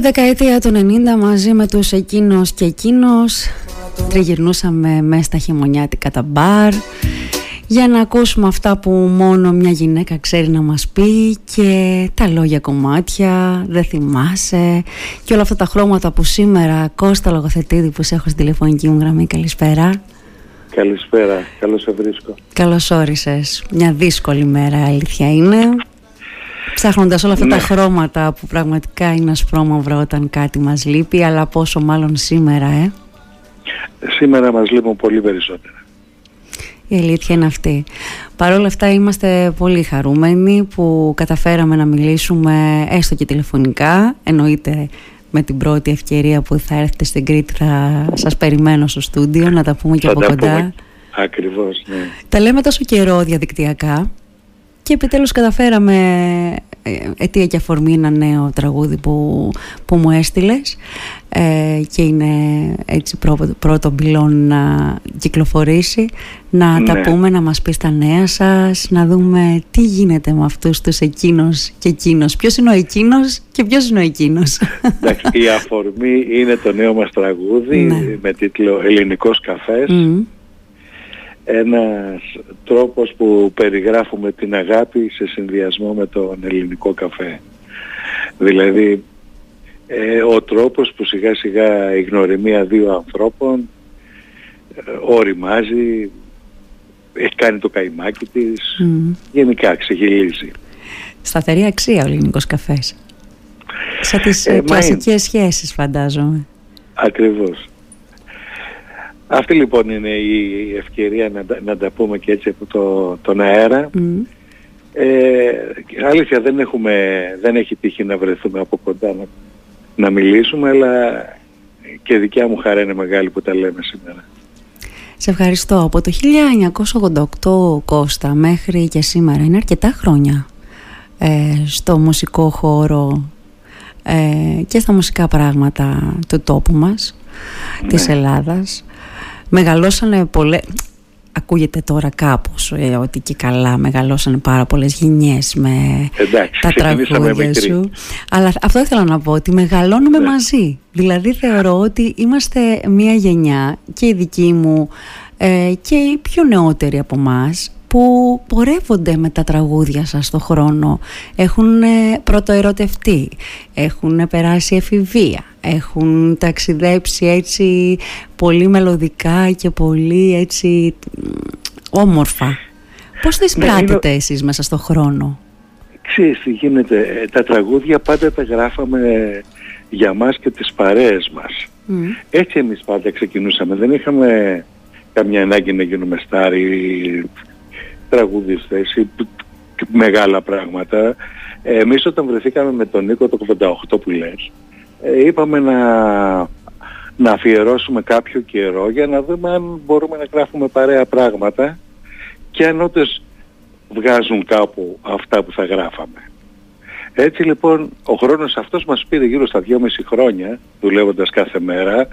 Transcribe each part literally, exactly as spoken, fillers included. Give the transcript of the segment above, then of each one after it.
Στη δεκαετία του ενενήντα μαζί με τους Εκείνος και Εκείνος τριγυρνούσαμε μέσα στα χειμωνιάτικα τα μπαρ για να ακούσουμε αυτά που μόνο μια γυναίκα ξέρει να μας πει, και τα λόγια κομμάτια, δεν θυμάσαι, και όλα αυτά τα χρώματα που σήμερα, Κώστα Λογοθετίδη, που σε έχω στην τηλεφωνική μου γραμμή. Καλησπέρα. Καλησπέρα, καλώς σε βρίσκω. Καλώς όρισες. Μια δύσκολη μέρα, αλήθεια είναι, ψάχνοντας όλα αυτά ναι. τα χρώματα που πραγματικά είναι ασπρόμαυρα όταν κάτι μας λείπει, αλλά πόσο μάλλον σήμερα, ε. Σήμερα μας λείπουν πολύ περισσότερα. Η αλήθεια είναι αυτή. Παρ' όλα αυτά είμαστε πολύ χαρούμενοι που καταφέραμε να μιλήσουμε έστω και τηλεφωνικά. Εννοείται με την πρώτη ευκαιρία που θα έρθετε στην Κρήτη θα σας περιμένω στο στούντιο να τα πούμε και θα από τα κοντά. Πούμε. Ακριβώς, ναι. Τα λέμε τόσο καιρό διαδικτυακά και επιτέλους καταφέραμε, αιτία και αφορμή ένα νέο τραγούδι που, που μου έστειλες ε, και είναι έτσι πρώτο, πρώτο πυλόν να κυκλοφορήσει, να ναι. τα πούμε, να μας πεις τα νέα σας, να δούμε τι γίνεται με αυτούς τους Εκείνος και Εκείνος, ποιος είναι ο Εκείνος και ποιος είναι ο Εκείνος. Εντάξει, η αφορμή είναι το νέο μας τραγούδι ναι. με τίτλο Ελληνικός Καφές. Mm. Ένας τρόπος που περιγράφουμε την αγάπη σε συνδυασμό με τον ελληνικό καφέ. Δηλαδή ε, ο τρόπος που σιγά σιγά η γνωριμία δύο ανθρώπων ε, οριμάζει, έχει κάνει το καημάκι της, mm. γενικά ξεχυλίζει. Σταθερή αξία ο ελληνικός καφές. Σαν τις ε, κλασικές ε, σχέσεις φαντάζομαι. Ακριβώς. Αυτή λοιπόν είναι η ευκαιρία να, να τα πούμε και έτσι από το, τον αέρα. Mm. Ε, αλήθεια δεν, έχουμε, δεν έχει τύχει να βρεθούμε από κοντά να, να μιλήσουμε, αλλά και δικιά μου χαρά είναι μεγάλη που τα λέμε σήμερα. Σε ευχαριστώ. Από το χίλια εννιακόσια ογδόντα οκτώ, Κώστα, μέχρι και σήμερα είναι αρκετά χρόνια ε, στο μουσικό χώρο ε, και στα μουσικά πράγματα του τόπου μας, ναι. της Ελλάδας. Μεγαλώσανε πολλές, ακούγεται τώρα κάπως ε, ότι και καλά μεγαλώσανε πάρα πολλές γενιές με εντάξει, τα τραγούδια σου μικρή. Αλλά αυτό ήθελα να πω, ότι μεγαλώνουμε ναι. μαζί. Δηλαδή θεωρώ ότι είμαστε μια γενιά, και η δική μου ε, και οι πιο νεότεροι από μας, που πορεύονται με τα τραγούδια σας στον χρόνο. Έχουν ε, πρωτοερωτευτεί, έχουν περάσει εφηβεία, έχουν ταξιδέψει έτσι πολύ μελωδικά και πολύ έτσι όμορφα. Πώς τις πράτετε εσείς μέσα στον χρόνο? Ξέρεις τι γίνεται, τα τραγούδια πάντα τα γράφαμε για μας και τις παρέες μας. Mm. Έτσι εμείς πάντα ξεκινούσαμε, δεν είχαμε καμιά ανάγκη να γίνουμε στάροι, τραγουδιστές ή μεγάλα πράγματα. Εμείς όταν βρεθήκαμε με τον Νίκο το ογδόντα οκτώ που λες, είπαμε να, να αφιερώσουμε κάποιο καιρό για να δούμε αν μπορούμε να γράφουμε παρέα πράγματα και αν όντως βγάζουν κάπου αυτά που θα γράφαμε. Έτσι λοιπόν ο χρόνος αυτός μας πήρε γύρω στα δυόμιση χρόνια δουλεύοντας κάθε μέρα,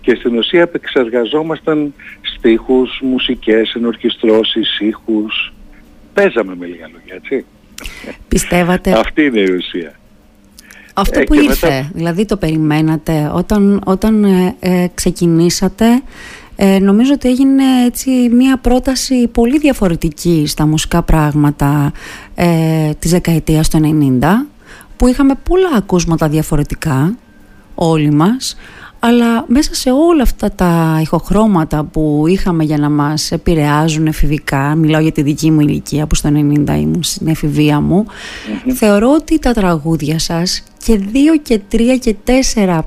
και στην ουσία επεξεργαζόμασταν στίχους, μουσικές, ενορχιστρώσεις, ήχους. Παίζαμε με λίγα λόγια, έτσι. Πιστεύατε... Αυτή είναι η ουσία. Αυτό ε, που ήρθε, μετά... δηλαδή το περιμένατε όταν, όταν ε, ε, ξεκινήσατε. Ε, νομίζω ότι έγινε έτσι μια πρόταση πολύ διαφορετική στα μουσικά πράγματα ε, της δεκαετίας του ενενήντα, που είχαμε πολλά ακούσματα διαφορετικά όλοι μας, αλλά μέσα σε όλα αυτά τα ηχοχρώματα που είχαμε για να μας επηρεάζουν εφηβικά, μιλάω για τη δική μου ηλικία που στο ενενήντα ήμουν στην εφηβεία μου, mm-hmm. θεωρώ ότι τα τραγούδια σας και δύο και τρία και τέσσερα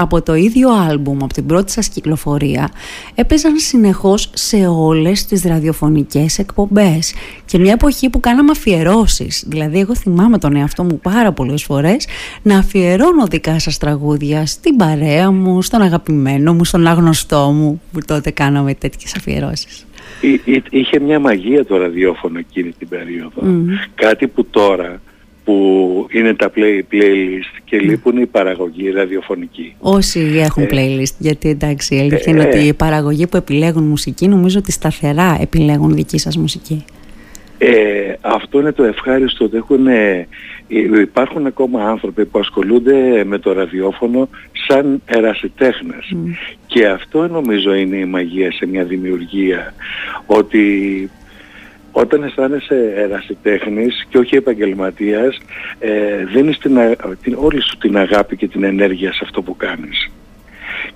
από το ίδιο άλμπουμ, από την πρώτη σας κυκλοφορία, έπαιζαν συνεχώς σε όλες τις ραδιοφωνικές εκπομπές, και μια εποχή που κάναμε αφιερώσεις. Δηλαδή εγώ θυμάμαι τον εαυτό μου πάρα πολλές φορές να αφιερώνω δικά σας τραγούδια στην παρέα μου, στον αγαπημένο μου, στον άγνωστό μου, που τότε κάναμε τέτοιες αφιερώσεις. Εί, εί, είχε μια μαγεία το ραδιόφωνο εκείνη την περίοδο, mm. κάτι που τώρα... που είναι τα play, playlist και λείπουν η παραγωγή ραδιοφωνική. Όσοι έχουν playlist, γιατί εντάξει, η αλήθεια είναι ότι οι παραγωγοί που επιλέγουν μουσική νομίζω ότι σταθερά επιλέγουν δική σας μουσική. Ε, αυτό είναι το ευχάριστο. Έχουν, ε, υπάρχουν ακόμα άνθρωποι που ασχολούνται με το ραδιόφωνο σαν ερασιτέχνες. Mm. Και αυτό νομίζω είναι η μαγεία σε μια δημιουργία. Ότι όταν αισθάνεσαι ερασιτέχνης και όχι επαγγελματίας, ε, δίνεις την, την, όλη σου την αγάπη και την ενέργεια σε αυτό που κάνεις.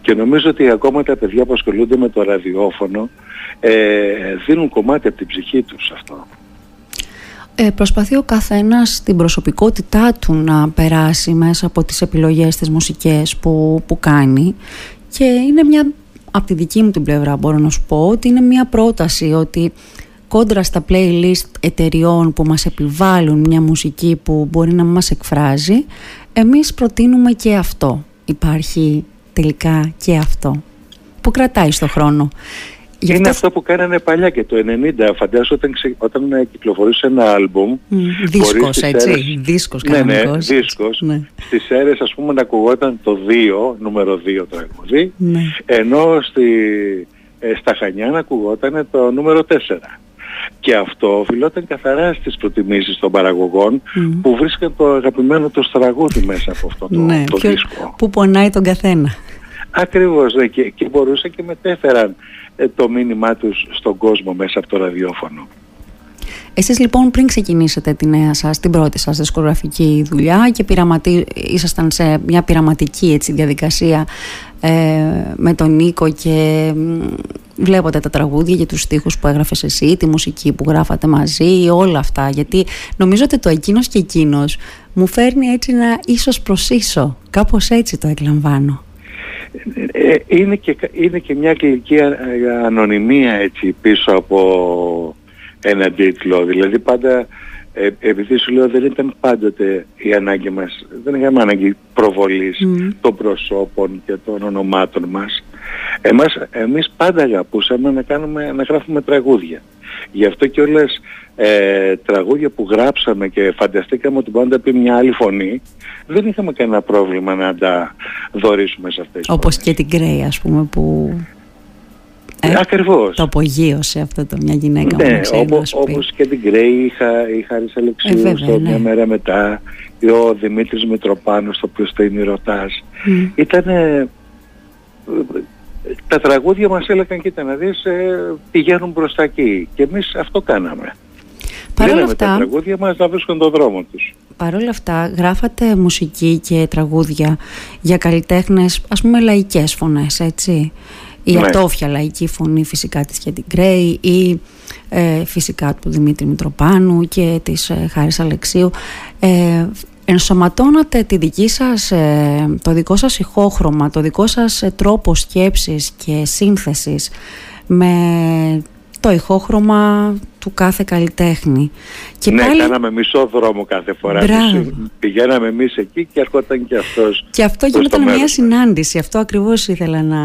Και νομίζω ότι ακόμα τα παιδιά που ασχολούνται με το ραδιόφωνο ε, δίνουν κομμάτι από την ψυχή τους σε αυτό. Ε, προσπαθεί ο καθένας την προσωπικότητά του να περάσει μέσα από τις επιλογές της μουσικής που, που κάνει, και είναι μια, από τη δική μου την πλευρά μπορώ να σου πω ότι είναι μια πρόταση, ότι κόντρα στα playlist εταιριών που μας επιβάλλουν μια μουσική που μπορεί να μας εκφράζει, εμείς προτείνουμε και αυτό. Υπάρχει τελικά και αυτό που κρατάει στον χρόνο. Είναι αυτό... αυτό που κάνανε παλιά και το ενενήντα. Φαντάζομαι όταν, ξε... όταν κυκλοφορούσε ένα άλμπουμ. Mm, δίσκος, έτσι. Έρες... Δίσκος, κανονικός. Ναι, ναι, δίσκος. Ναι. Στις αίρες, ας πούμε, να ακουγόταν το δύο, νούμερο δύο τραγούδι, ναι. ενώ στη... ε, στα Χανιά να ακουγόταν το νούμερο τέσσερα. Και αυτό οφειλόταν καθαρά στις προτιμήσεις των παραγωγών mm. που βρίσκαν το αγαπημένο του τραγούδι μέσα από αυτό το, ναι, το πιο... δίσκο. Που πονάει τον καθένα. Ακριβώς, ναι, και, και μπορούσαν και μετέφεραν ε, το μήνυμά τους στον κόσμο μέσα από το ραδιόφωνο. Εσείς λοιπόν πριν ξεκινήσετε τη νέα σας, την πρώτη σας δισκογραφική δουλειά και πειραματι... ήσασταν σε μια πειραματική έτσι, διαδικασία ε, με τον Νίκο και βλέπατε τα τραγούδια και τους στίχους που έγραφες εσύ, τη μουσική που γράφατε μαζί, όλα αυτά, γιατί νομίζω ότι το εκείνος και εκείνος μου φέρνει έτσι να ίσως προς ίσο, κάπως έτσι το εκλαμβάνω. Είναι και, είναι και μια κλική ανωνυμία έτσι πίσω από ένα τίτλο. Δηλαδή πάντα, επειδή σου λέω δεν ήταν πάντοτε η ανάγκη μας, δεν είχαμε ανάγκη προβολής mm. των προσώπων και των ονομάτων μας. Εμάς, εμείς πάντα αγαπούσαμε να, κάνουμε, να γράφουμε τραγούδια. Γι' αυτό και όλες ε, τραγούδια που γράψαμε και φανταστήκαμε ότι μπορεί να τα πει μια άλλη φωνή, δεν είχαμε κανένα πρόβλημα να τα δωρήσουμε σε αυτές. Όπως φωνές. Και την Grey, ας πούμε, που ε, ακριβώς. Το απογείωσε αυτό το μια γυναίκα. Ναι, όπως, όπως και την Grey, η Χάρης Αλεξίου, ε, βέβαια, στο ναι. Μια μέρα μετά, ο Δημήτρης Μητροπάνου στο Ποιος το είναι ρωτάς. Mm. Ήτανε... Τα τραγούδια μας έλεγαν, κοίτα να δεις, ε, πηγαίνουν προς τα εκεί. Και εμείς αυτό κάναμε. Παρόλα αυτά, τα τραγούδια μας να βρίσκουν τον δρόμο τους. Παρόλα αυτά, γράφατε μουσική και τραγούδια για καλλιτέχνες, ας πούμε, λαϊκές φωνές, έτσι. Η ναι. Ατόφια λαϊκή φωνή φυσικά της για την Grey ή ε, φυσικά του Δημήτρη Μητροπάνου και της ε, Χάρης Αλεξίου. Ε, ενσωματώνατε τη δική σας, το δικό σας ηχόχρωμα, το δικό σας τρόπο σκέψης και σύνθεσης με το ηχόχρωμα του κάθε καλλιτέχνη. Και ναι, πάλι... κάναμε μισό δρόμο κάθε φορά. Πηγαίναμε εμείς εκεί και έρχονταν και αυτός. Και αυτό γινόταν μια συνάντηση. Αυτό ακριβώς ήθελα να,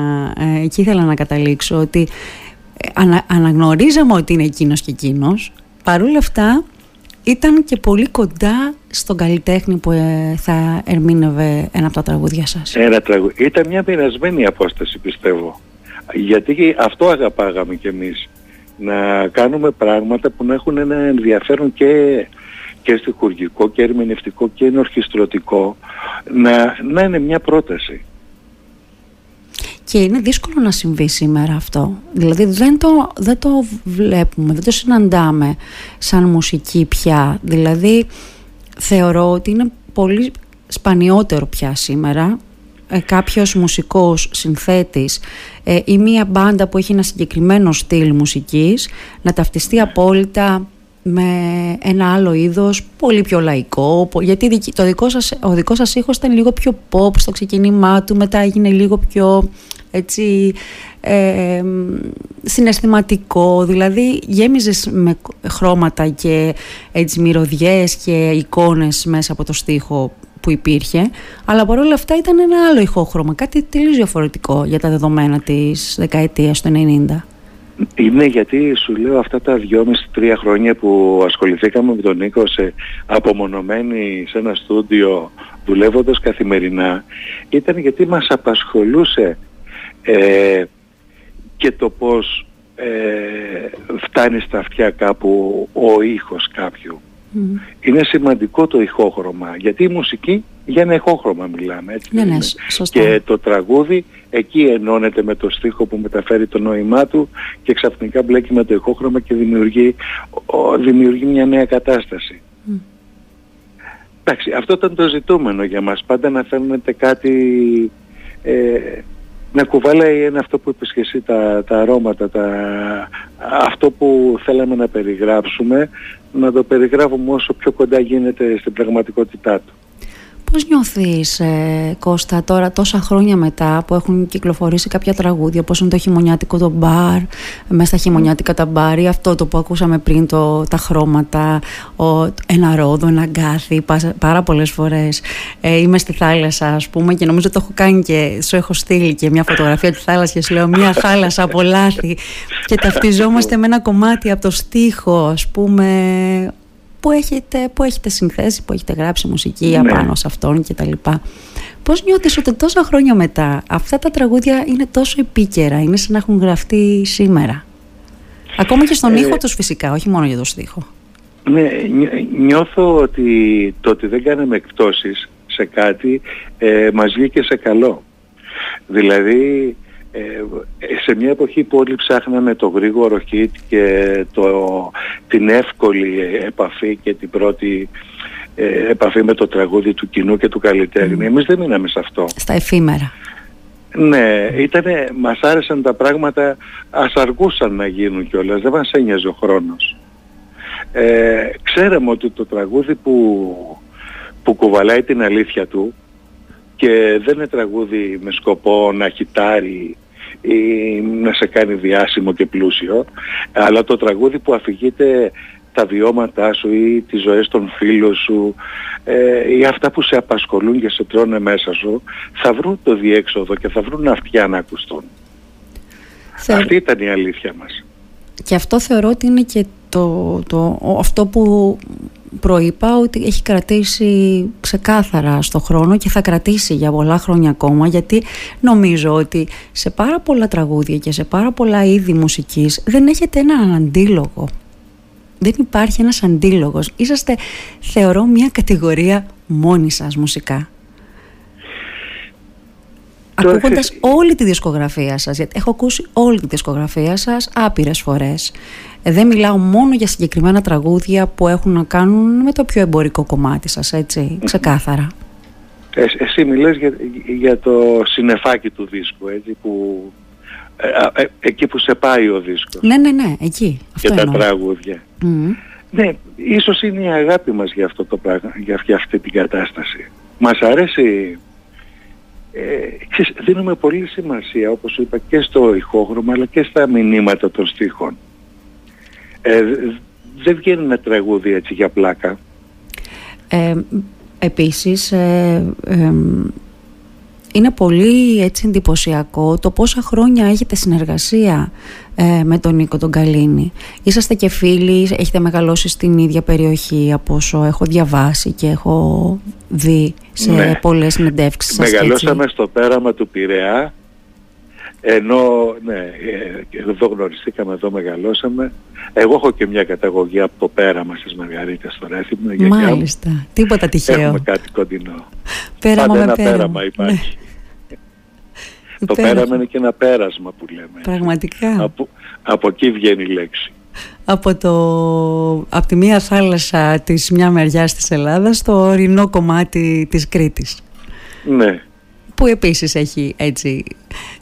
εκεί ήθελα να καταλήξω, ότι ανα, αναγνωρίζαμε ότι είναι εκείνος και εκείνος. Παρ' όλα αυτά ήταν και πολύ κοντά στον καλλιτέχνη που ε, θα ερμήνευε ένα από τα τραγούδια σας. Ένα τραγου... Ήταν μια πειρασμένη απόσταση, πιστεύω. Γιατί αυτό αγαπάγαμε κι εμείς. Να κάνουμε πράγματα που να έχουν ένα ενδιαφέρον και, και στιχουργικό και ερμηνευτικό και ενορχιστρωτικό. Να, να είναι μια πρόταση. Και είναι δύσκολο να συμβεί σήμερα αυτό. Δηλαδή δεν το, δεν το βλέπουμε, δεν το συναντάμε σαν μουσική πια. Δηλαδή θεωρώ ότι είναι πολύ σπανιότερο πια σήμερα ε, κάποιος μουσικός συνθέτης ε, ή μία μπάντα που έχει ένα συγκεκριμένο στυλ μουσικής να ταυτιστεί απόλυτα με ένα άλλο είδος, πολύ πιο λαϊκό, γιατί το δικό σας, ο δικός σας ήχος ήταν λίγο πιο pop στο ξεκίνημά του, μετά έγινε λίγο πιο έτσι, ε, συναισθηματικό, δηλαδή γέμιζες με χρώματα και έτσι, μυρωδιές και εικόνες μέσα από το στίχο που υπήρχε, αλλά παρόλα αυτά ήταν ένα άλλο ηχόχρωμα, κάτι τελείως διαφορετικό για τα δεδομένα της δεκαετίας του ενενήντα. Είναι γιατί σου λέω αυτά τα δυόμιση τρία χρόνια που ασχοληθήκαμε με τον Νίκο σε απομονωμένοι σε ένα στούντιο δουλεύοντας καθημερινά, ήταν γιατί μας απασχολούσε ε, και το πώς ε, φτάνει στα αυτιά κάπου ο ήχος κάποιου. Mm. Είναι σημαντικό το ηχόχρωμα, γιατί η μουσική για ένα ηχόχρωμα μιλάμε, έτσι. Ναι, ναι, σωστά. Και το τραγούδι εκεί ενώνεται με το στίχο που μεταφέρει το νόημά του και ξαφνικά μπλέκει με το ηχόχρωμα και δημιουργεί, δημιουργεί μια νέα κατάσταση. Mm. Εντάξει, αυτό ήταν το ζητούμενο για μας, πάντα να φαίνεται κάτι, ε, να κουβαλάει ένα αυτό που είπες και εσύ, τα, τα αρώματα, τα, αυτό που θέλαμε να περιγράψουμε, να το περιγράφουμε όσο πιο κοντά γίνεται στην πραγματικότητά του. Πώς νιώθεις, ε, Κώστα, τώρα τόσα χρόνια μετά που έχουν κυκλοφορήσει κάποια τραγούδια, όπως είναι το χειμωνιάτικο το μπαρ, μέσα στα χειμωνιάτικα τα μπαρ, ή αυτό το που ακούσαμε πριν, το, τα χρώματα, ο, ένα ρόδο, ένα αγκάθι, πά, πάρα πολλές φορές. Ε, είμαι στη θάλασσα, ας πούμε, και νομίζω το έχω κάνει και σου έχω στείλει και μια φωτογραφία της θάλασσας, λέω μια θάλασσα από λάθη, και ταυτιζόμαστε με ένα κομμάτι από το στίχο, ας πούμε, που έχετε, που έχετε συνθέσει, που έχετε γράψει μουσική, ναι, απάνω σε αυτόν και τα λοιπά. Πώς νιώθεις ότι τόσα χρόνια μετά αυτά τα τραγούδια είναι τόσο επίκαιρα, είναι σαν να έχουν γραφτεί σήμερα? Ακόμα και στον ε, ήχο τους φυσικά, όχι μόνο για το στίχο. Ναι, νιώθω ότι το ότι δεν κάναμε εκπτώσεις σε κάτι, ε, μας βγήκε σε καλό. Δηλαδή, σε μια εποχή που όλοι ψάχναμε το γρήγορο hit και το, την εύκολη επαφή και την πρώτη ε, επαφή με το τραγούδι του κοινού και του καλλιτέχνη, εμείς δεν μείναμε σε αυτό. Στα εφήμερα. Ναι, ήτανε, μας άρεσαν τα πράγματα, ας αργούσαν να γίνουν κιόλας, δεν μας ένοιαζε ο χρόνος. Ε, ξέραμε ότι το τραγούδι που, που κουβαλάει την αλήθεια του και δεν είναι τραγούδι με σκοπό να χιτάρει ή να σε κάνει διάσημο και πλούσιο, αλλά το τραγούδι που αφηγείται τα βιώματά σου ή τις ζωές των φίλων σου, ε, ή αυτά που σε απασχολούν και σε τρώνε μέσα σου, θα βρουν το διέξοδο και θα βρουν αυτιά να ακουστούν. Θε... Αυτή ήταν η αλήθεια μας. Και αυτό θεωρώ ότι είναι και το, το, αυτό που προείπα, ότι έχει κρατήσει ξεκάθαρα στο χρόνο και θα κρατήσει για πολλά χρόνια ακόμα, γιατί νομίζω ότι σε πάρα πολλά τραγούδια και σε πάρα πολλά είδη μουσικής δεν έχετε έναν αντίλογο. Δεν υπάρχει ένας αντίλογος. Είσαστε, θεωρώ, μια κατηγορία μόνοι σας μουσικά. Ακούγοντας όλη τη δισκογραφία σας, γιατί έχω ακούσει όλη τη δισκογραφία σας άπειρες φορές. Δεν μιλάω μόνο για συγκεκριμένα τραγούδια που έχουν να κάνουν με το πιο εμπορικό κομμάτι σας, έτσι, ξεκάθαρα. Ε, εσύ μιλάς για, για το συννεφάκι του δίσκου, έτσι, που, ε, ε, εκεί που σε πάει ο δίσκος. Ναι, ναι, ναι, εκεί. Αυτό και εννοώ. Τα τραγούδια. Mm. Ναι, ίσως είναι η αγάπη μας για αυτό το πράγμα, για αυτή την κατάσταση. Μας αρέσει... Ε, ξέρεις, δίνουμε πολύ σημασία, όπως είπα, και στο ηχόχρωμα αλλά και στα μηνύματα των στίχων. Ε, δεν βγαίνει ένα τραγούδι έτσι για πλάκα. Ε, επίσης, ε, ε, είναι πολύ έτσι εντυπωσιακό το πόσα χρόνια έχετε συνεργασία ε, με τον Νίκο τον Καλίνη. Είσαστε και φίλοι, έχετε μεγαλώσει στην ίδια περιοχή, από όσο έχω διαβάσει και έχω δει σε, ναι, πολλές συνεντεύξεις σας. Μεγαλώσαμε έτσι στο πέραμα του Πειραιά, ενώ, ναι, εδώ γνωριστήκαμε, εδώ μεγαλώσαμε. Εγώ έχω και μια καταγωγή από το πέραμα στις Μαργαρίτες στο Ρέθυμνο. Μάλιστα, μου, τίποτα τυχαίο. Έχουμε κάτι κοντινό. Πέραμα Πάντα με ένα πέραμα, πέραμα υπάρχει. Ναι. Το πέραμα. πέραμα είναι και ένα πέρασμα που λέμε. Πραγματικά. Από, από εκεί βγαίνει η λέξη. Από, το, από τη μία θάλασσα της μια μεριάς της Ελλάδας στο ορεινό κομμάτι της Κρήτης. Ναι. Που επίσης έχει έτσι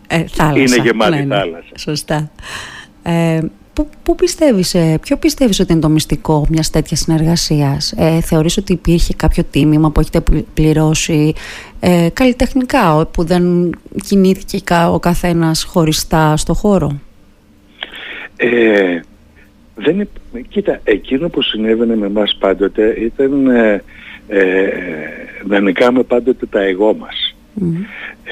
ε, θάλασσα. Είναι γεμάτη λένε. θάλασσα. Σωστά. Ε, Πού, πού πιστεύεις, ποιο πιστεύεις ότι είναι το μυστικό μιας τέτοιας συνεργασίας? Ε, θεωρείς ότι υπήρχε κάποιο τίμημα που έχετε πληρώσει ε, καλλιτεχνικά, που δεν κινήθηκε ο καθένας χωριστά στο χώρο? Ε, δεν, κοίτα, εκείνο που συνέβαινε με εμάς πάντοτε ήταν ε, ε, να νικάμε πάντοτε τα εγώ μας. Mm-hmm.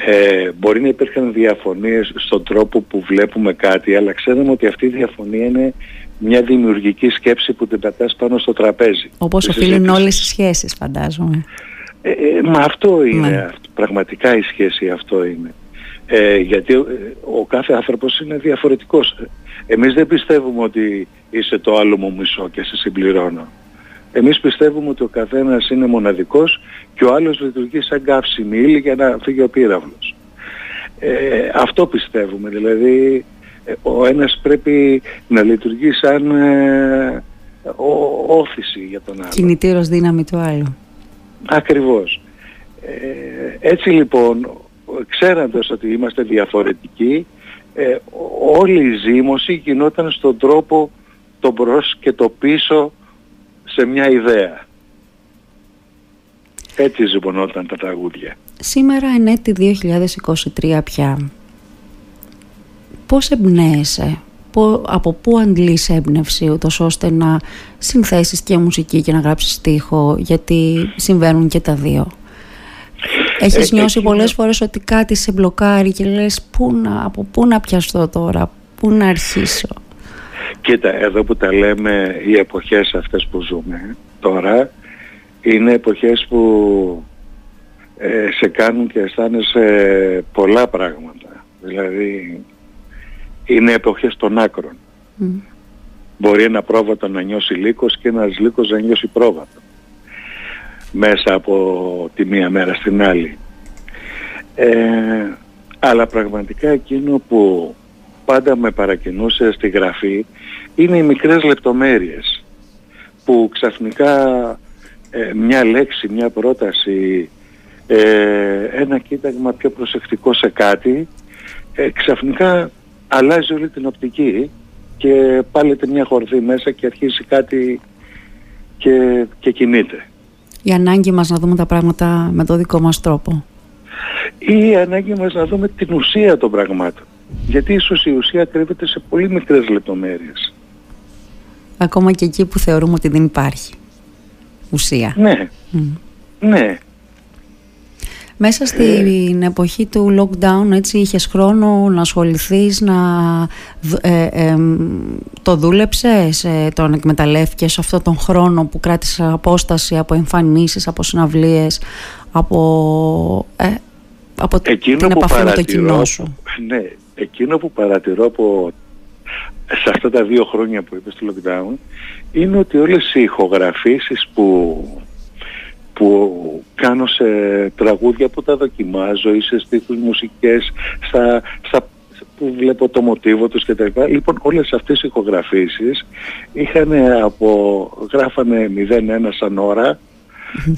Ε, μπορεί να υπήρχαν διαφωνίες στον τρόπο που βλέπουμε κάτι, αλλά ξέρουμε ότι αυτή η διαφωνία είναι μια δημιουργική σκέψη που την πατάς πάνω στο τραπέζι. Όπως οφείλουν όλες οι σχέσεις, φαντάζομαι. ε, ε, Μα αυτό είναι, mm-hmm. αυτό, πραγματικά η σχέση αυτό είναι. Ε, γιατί ο κάθε άνθρωπος είναι διαφορετικός. Εμείς δεν πιστεύουμε ότι είσαι το άλλο μου μισό και σε συμπληρώνω. Εμείς πιστεύουμε ότι ο καθένας είναι μοναδικός και ο άλλος λειτουργεί σαν καύσιμη ύλη για να φύγει ο πύραυλος. Ε, αυτό πιστεύουμε, δηλαδή ο ένας πρέπει να λειτουργεί σαν ε, ο, όθηση για τον άλλο. Κινητήρος δύναμη του άλλου. Ακριβώς. Ε, έτσι λοιπόν, ξέροντας ότι είμαστε διαφορετικοί, ε, όλη η ζύμωση γινόταν στον τρόπο το μπρος και το πίσω σε μια ιδέα. Έτσι ζυμωνόταν τα τραγούδια. Σήμερα εν έτη δύο χιλιάδες είκοσι τρία πια, πώς εμπνέεσαι, από πού αντλείς έμπνευση ούτως ώστε να συνθέσεις και μουσική και να γράψεις στίχο, γιατί συμβαίνουν και τα δύο? Έχεις ε, νιώσει εκείνο... πολλές φορές ότι κάτι σε μπλοκάρει και λες πού να, από πού να πιαστώ τώρα, πού να αρχίσω? Κοίτα, εδώ που τα λέμε, οι εποχές αυτές που ζούμε τώρα είναι εποχές που ε, σε κάνουν και αισθάνεσαι πολλά πράγματα. Δηλαδή είναι εποχές των άκρων. Mm. Μπορεί ένα πρόβατο να νιώσει λύκος και ένας λύκος να νιώσει πρόβατο μέσα από τη μία μέρα στην άλλη. Ε, αλλά πραγματικά εκείνο που πάντα με παρακινούσε στη γραφή είναι οι μικρές λεπτομέρειες που ξαφνικά ε, μια λέξη, μια πρόταση, ε, ένα κοίταγμα πιο προσεκτικό σε κάτι, ε, ξαφνικά αλλάζει όλη την οπτική και πάλεται μια χορδή μέσα και αρχίζει κάτι και, και κινείται. Η ανάγκη μας να δούμε τα πράγματα με το δικό μας τρόπο. Η ανάγκη μας να δούμε την ουσία των πραγμάτων. Γιατί ίσως η ουσία κρύβεται σε πολύ μικρές λεπτομέρειες. Ακόμα και εκεί που θεωρούμε ότι δεν υπάρχει ουσία. Ναι. Mm. Ναι. Μέσα στην ε... εποχή του lockdown, έτσι, είχες χρόνο να ασχοληθείς, να ε, ε, το δούλεψες, ε, τον εκμεταλλεύκες αυτόν τον χρόνο που κράτησες απόσταση από εμφανίσεις, από συναυλίες, από, ε, από εκείνο την που επαφή παρατηρώ, με το κοινό σου? Ναι, εκείνο που παρατηρώ από, σε αυτά τα δύο χρόνια που είπες στο lockdown είναι ότι όλες οι ηχογραφήσεις που... που κάνω σε τραγούδια που τα δοκιμάζω ή σε στίχους μουσικές στα, στα, που βλέπω το μοτίβο τους κτλ. Λοιπόν, όλες αυτές οι ηχογραφήσεις είχανε από, γράφανε μηδέν ένα σαν ώρα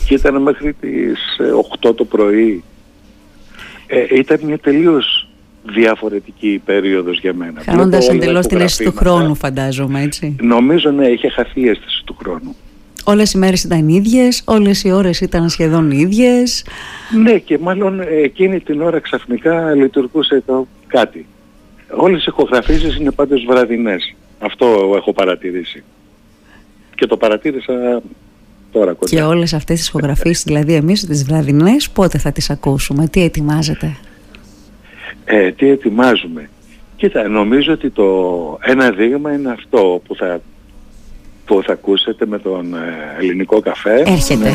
και ήταν μέχρι τις οκτώ το πρωί. Ε, ήταν μια τελείως διαφορετική περίοδος για μένα. Χάνοντας εντελώς τη αίσθηση του χρόνου, φαντάζομαι, έτσι. Νομίζω ναι, είχε χαθεί η αίσθηση του χρόνου. Όλες οι μέρες ήταν ίδιες, όλες οι ώρες ήταν σχεδόν ίδιες. Ναι, και μάλλον εκείνη την ώρα ξαφνικά λειτουργούσε το κάτι. Όλες οι ηχογραφήσεις είναι πάντως βραδινές. Αυτό έχω παρατηρήσει. Και το παρατήρησα τώρα κοντά. Και όλες αυτές τις ηχογραφήσεις, δηλαδή εμείς τις βραδινές, πότε θα τις ακούσουμε? Τι ετοιμάζετε? Ε, τι ετοιμάζουμε? Κοίτα, νομίζω ότι το ένα δείγμα είναι αυτό που θα... που θα ακούσετε με τον Ελληνικό Καφέ. Έρχεται.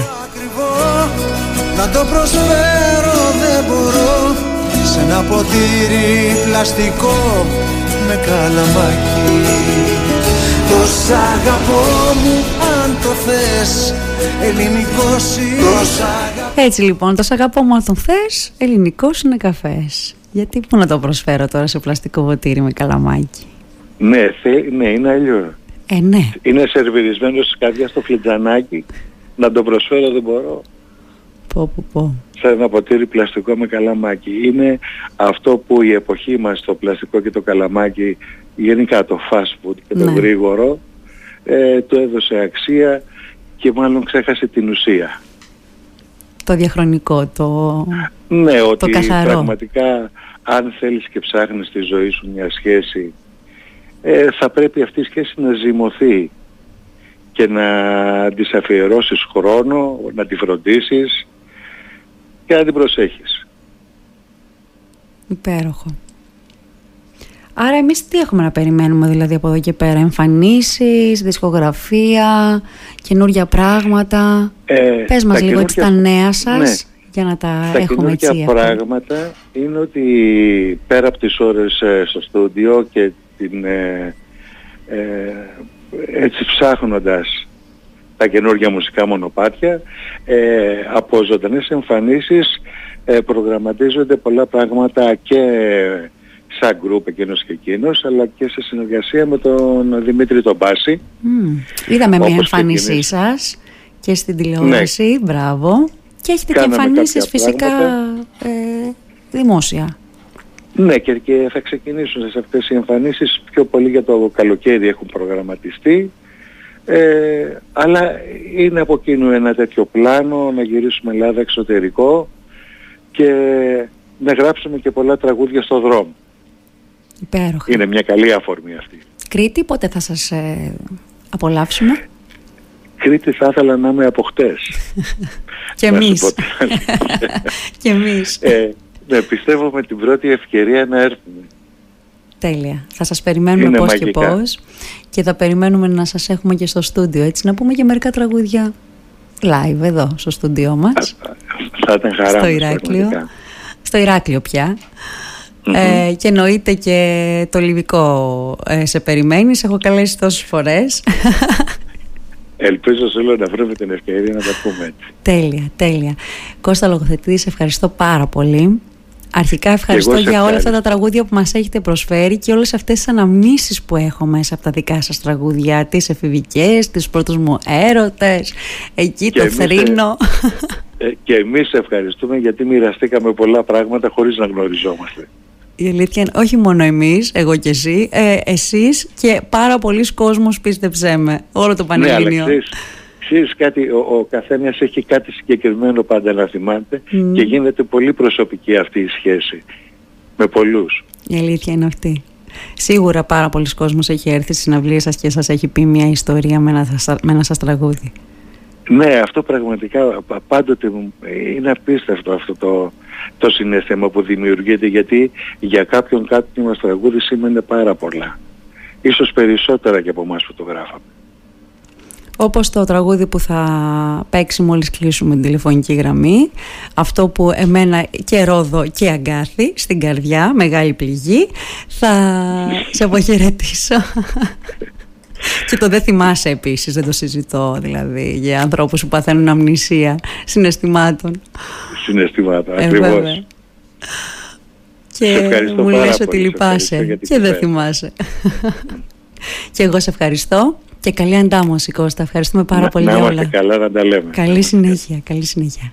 Να το προσφέρω δεν μπορώ, σε ένα ποτήρι πλαστικό με καλαμάκι. Το σ' αγαπώ μου αν το θες, ελληνικός είναι. Έτσι λοιπόν, το σ' αγαπώ μου αν το θες, ελληνικός είναι καφές. Γιατί πού να το προσφέρω τώρα σε πλαστικό ποτήρι με καλαμάκι? Ναι, ναι, είναι αλλιώς. Ε, ναι. Είναι σερβιρισμένος της καρδιάς στο φλιτζανάκι. Να τον προσφέρω δεν μπορώ. Πω, πω, πω. Σαν ένα ποτήρι πλαστικό με καλαμάκι. Είναι αυτό που η εποχή μας, το πλαστικό και το καλαμάκι, γενικά το fast food και το ναι. γρήγορο, ε, το έδωσε αξία και μάλλον ξέχασε την ουσία. Το διαχρονικό, το ναι, το ότι καθαρό. Πραγματικά αν θέλεις και ψάχνεις στη ζωή σου μια σχέση, Ε, θα πρέπει αυτή η σχέση να ζυμωθεί και να της αφιερώσεις χρόνο, να τη φροντίσεις και να την προσέχεις. Υπέροχο. Άρα εμείς τι έχουμε να περιμένουμε δηλαδή από εδώ και πέρα? Εμφανίσεις, δισκογραφία, καινούργια πράγματα? ε, Πες μας λίγο καινούργια... έτσι τα νέα σας, ναι, για να τα, τα έχουμε έτσι. Τα καινούργια πράγματα είναι ότι πέρα από τις ώρες στο στούντιο και την, ε, ε, έτσι ψάχνοντας τα καινούργια μουσικά μονοπάτια, ε, από ζωντανές εμφανίσεις ε, προγραμματίζονται πολλά πράγματα και σαν γκρουπ Εκείνος και Εκείνος, αλλά και σε συνεργασία με τον Δημήτρη Τονπάση. Mm. Είδαμε μια εμφάνισή και σας και στην τηλεόραση, ναι. Μπράβο. Και έχετε Κάναμε και εμφανίσεις φυσικά ε, δημόσια. Ναι, και, και θα ξεκινήσουν σε αυτές οι εμφανίσεις πιο πολύ για το καλοκαίρι, έχουν προγραμματιστεί. Ε, αλλά είναι από εκείνο ένα τέτοιο πλάνο να γυρίσουμε Ελλάδα εξωτερικό και να γράψουμε και πολλά τραγούδια στο δρόμο. Υπέροχα. Είναι μια καλή αφορμή αυτή. Κρήτη, πότε θα σας ε, απολαύσουμε? Κρήτη θα ήθελα να είμαι από χτες. Και εμείς. Και εμείς. Ε, ναι, πιστεύω με την πρώτη ευκαιρία να έρθουμε. Τέλεια. Θα σας περιμένουμε είναι πώς μαγικά. Και πώς. Και θα περιμένουμε να σας έχουμε και στο στούντιο, έτσι, να πούμε και μερικά τραγούδια live εδώ στο στούντιό μας. Θα ήταν χαρά στο Ηράκλειο. Στο Ηράκλειο πια. Mm-hmm. Ε, και εννοείται και το λιβικό ε, σε περιμένει. Σε έχω καλέσει τόσες φορές. Ελπίζω σε όλο να βρούμε την ευκαιρία να τα πούμε έτσι. Τέλεια, τέλεια. Κώστα Λογοθετίδη, σε ευχαριστώ πάρα πολύ. Αρχικά ευχαριστώ για όλα αυτά τα τραγούδια που μας έχετε προσφέρει και όλες αυτές τις αναμνήσεις που έχω μέσα από τα δικά σας τραγούδια, τις εφηβικές, τις πρώτους μου έρωτες, εκεί και το εμείς, θρήνο. Ε, ε, και εμείς ευχαριστούμε γιατί μοιραστήκαμε πολλά πράγματα χωρίς να γνωριζόμαστε. Η αλήθεια είναι, όχι μόνο εμείς, εγώ και εσύ, ε, εσείς και πάρα πολλοί κόσμος, πίστεψέ με, όλο το Πανελλήνιο. Ναι, ξέρεις κάτι, ο, ο καθένας έχει κάτι συγκεκριμένο πάντα να θυμάται mm. και γίνεται πολύ προσωπική αυτή η σχέση με πολλούς. Η αλήθεια είναι αυτή. Σίγουρα πάρα πολλοί κόσμος έχει έρθει στις συναυλίες σας και σας έχει πει μια ιστορία με ένα, με ένα σας τραγούδι. Ναι, αυτό πραγματικά πάντοτε είναι απίστευτο αυτό το, το συναίσθημα που δημιουργείται, γιατί για κάποιον κάποιο μας τραγούδι σήμαινε πάρα πολλά. Ίσως περισσότερα και από εμάς που το γράφαμε. Όπως το τραγούδι που θα παίξει μόλις κλείσουμε την τηλεφωνική γραμμή, αυτό που εμένα και Ρόδο και Αγκάθη στην καρδιά, μεγάλη πληγή, θα σε αποχαιρετήσω. Και το δεν θυμάσαι επίσης, δεν το συζητώ δηλαδή για ανθρώπους που παθαίνουν αμνησία συναισθημάτων. Συναισθημάτων, ε, ακριβώς. Και μου λες ότι λυπάσαι και δεν θυμάσαι. Και εγώ σε ευχαριστώ. Και καλή αντάμωση, Κώστα. Ευχαριστούμε πάρα να, πολύ για όλα. Να είμαστε καλά, να τα λέμε. Καλή συνέχεια, καλή συνέχεια.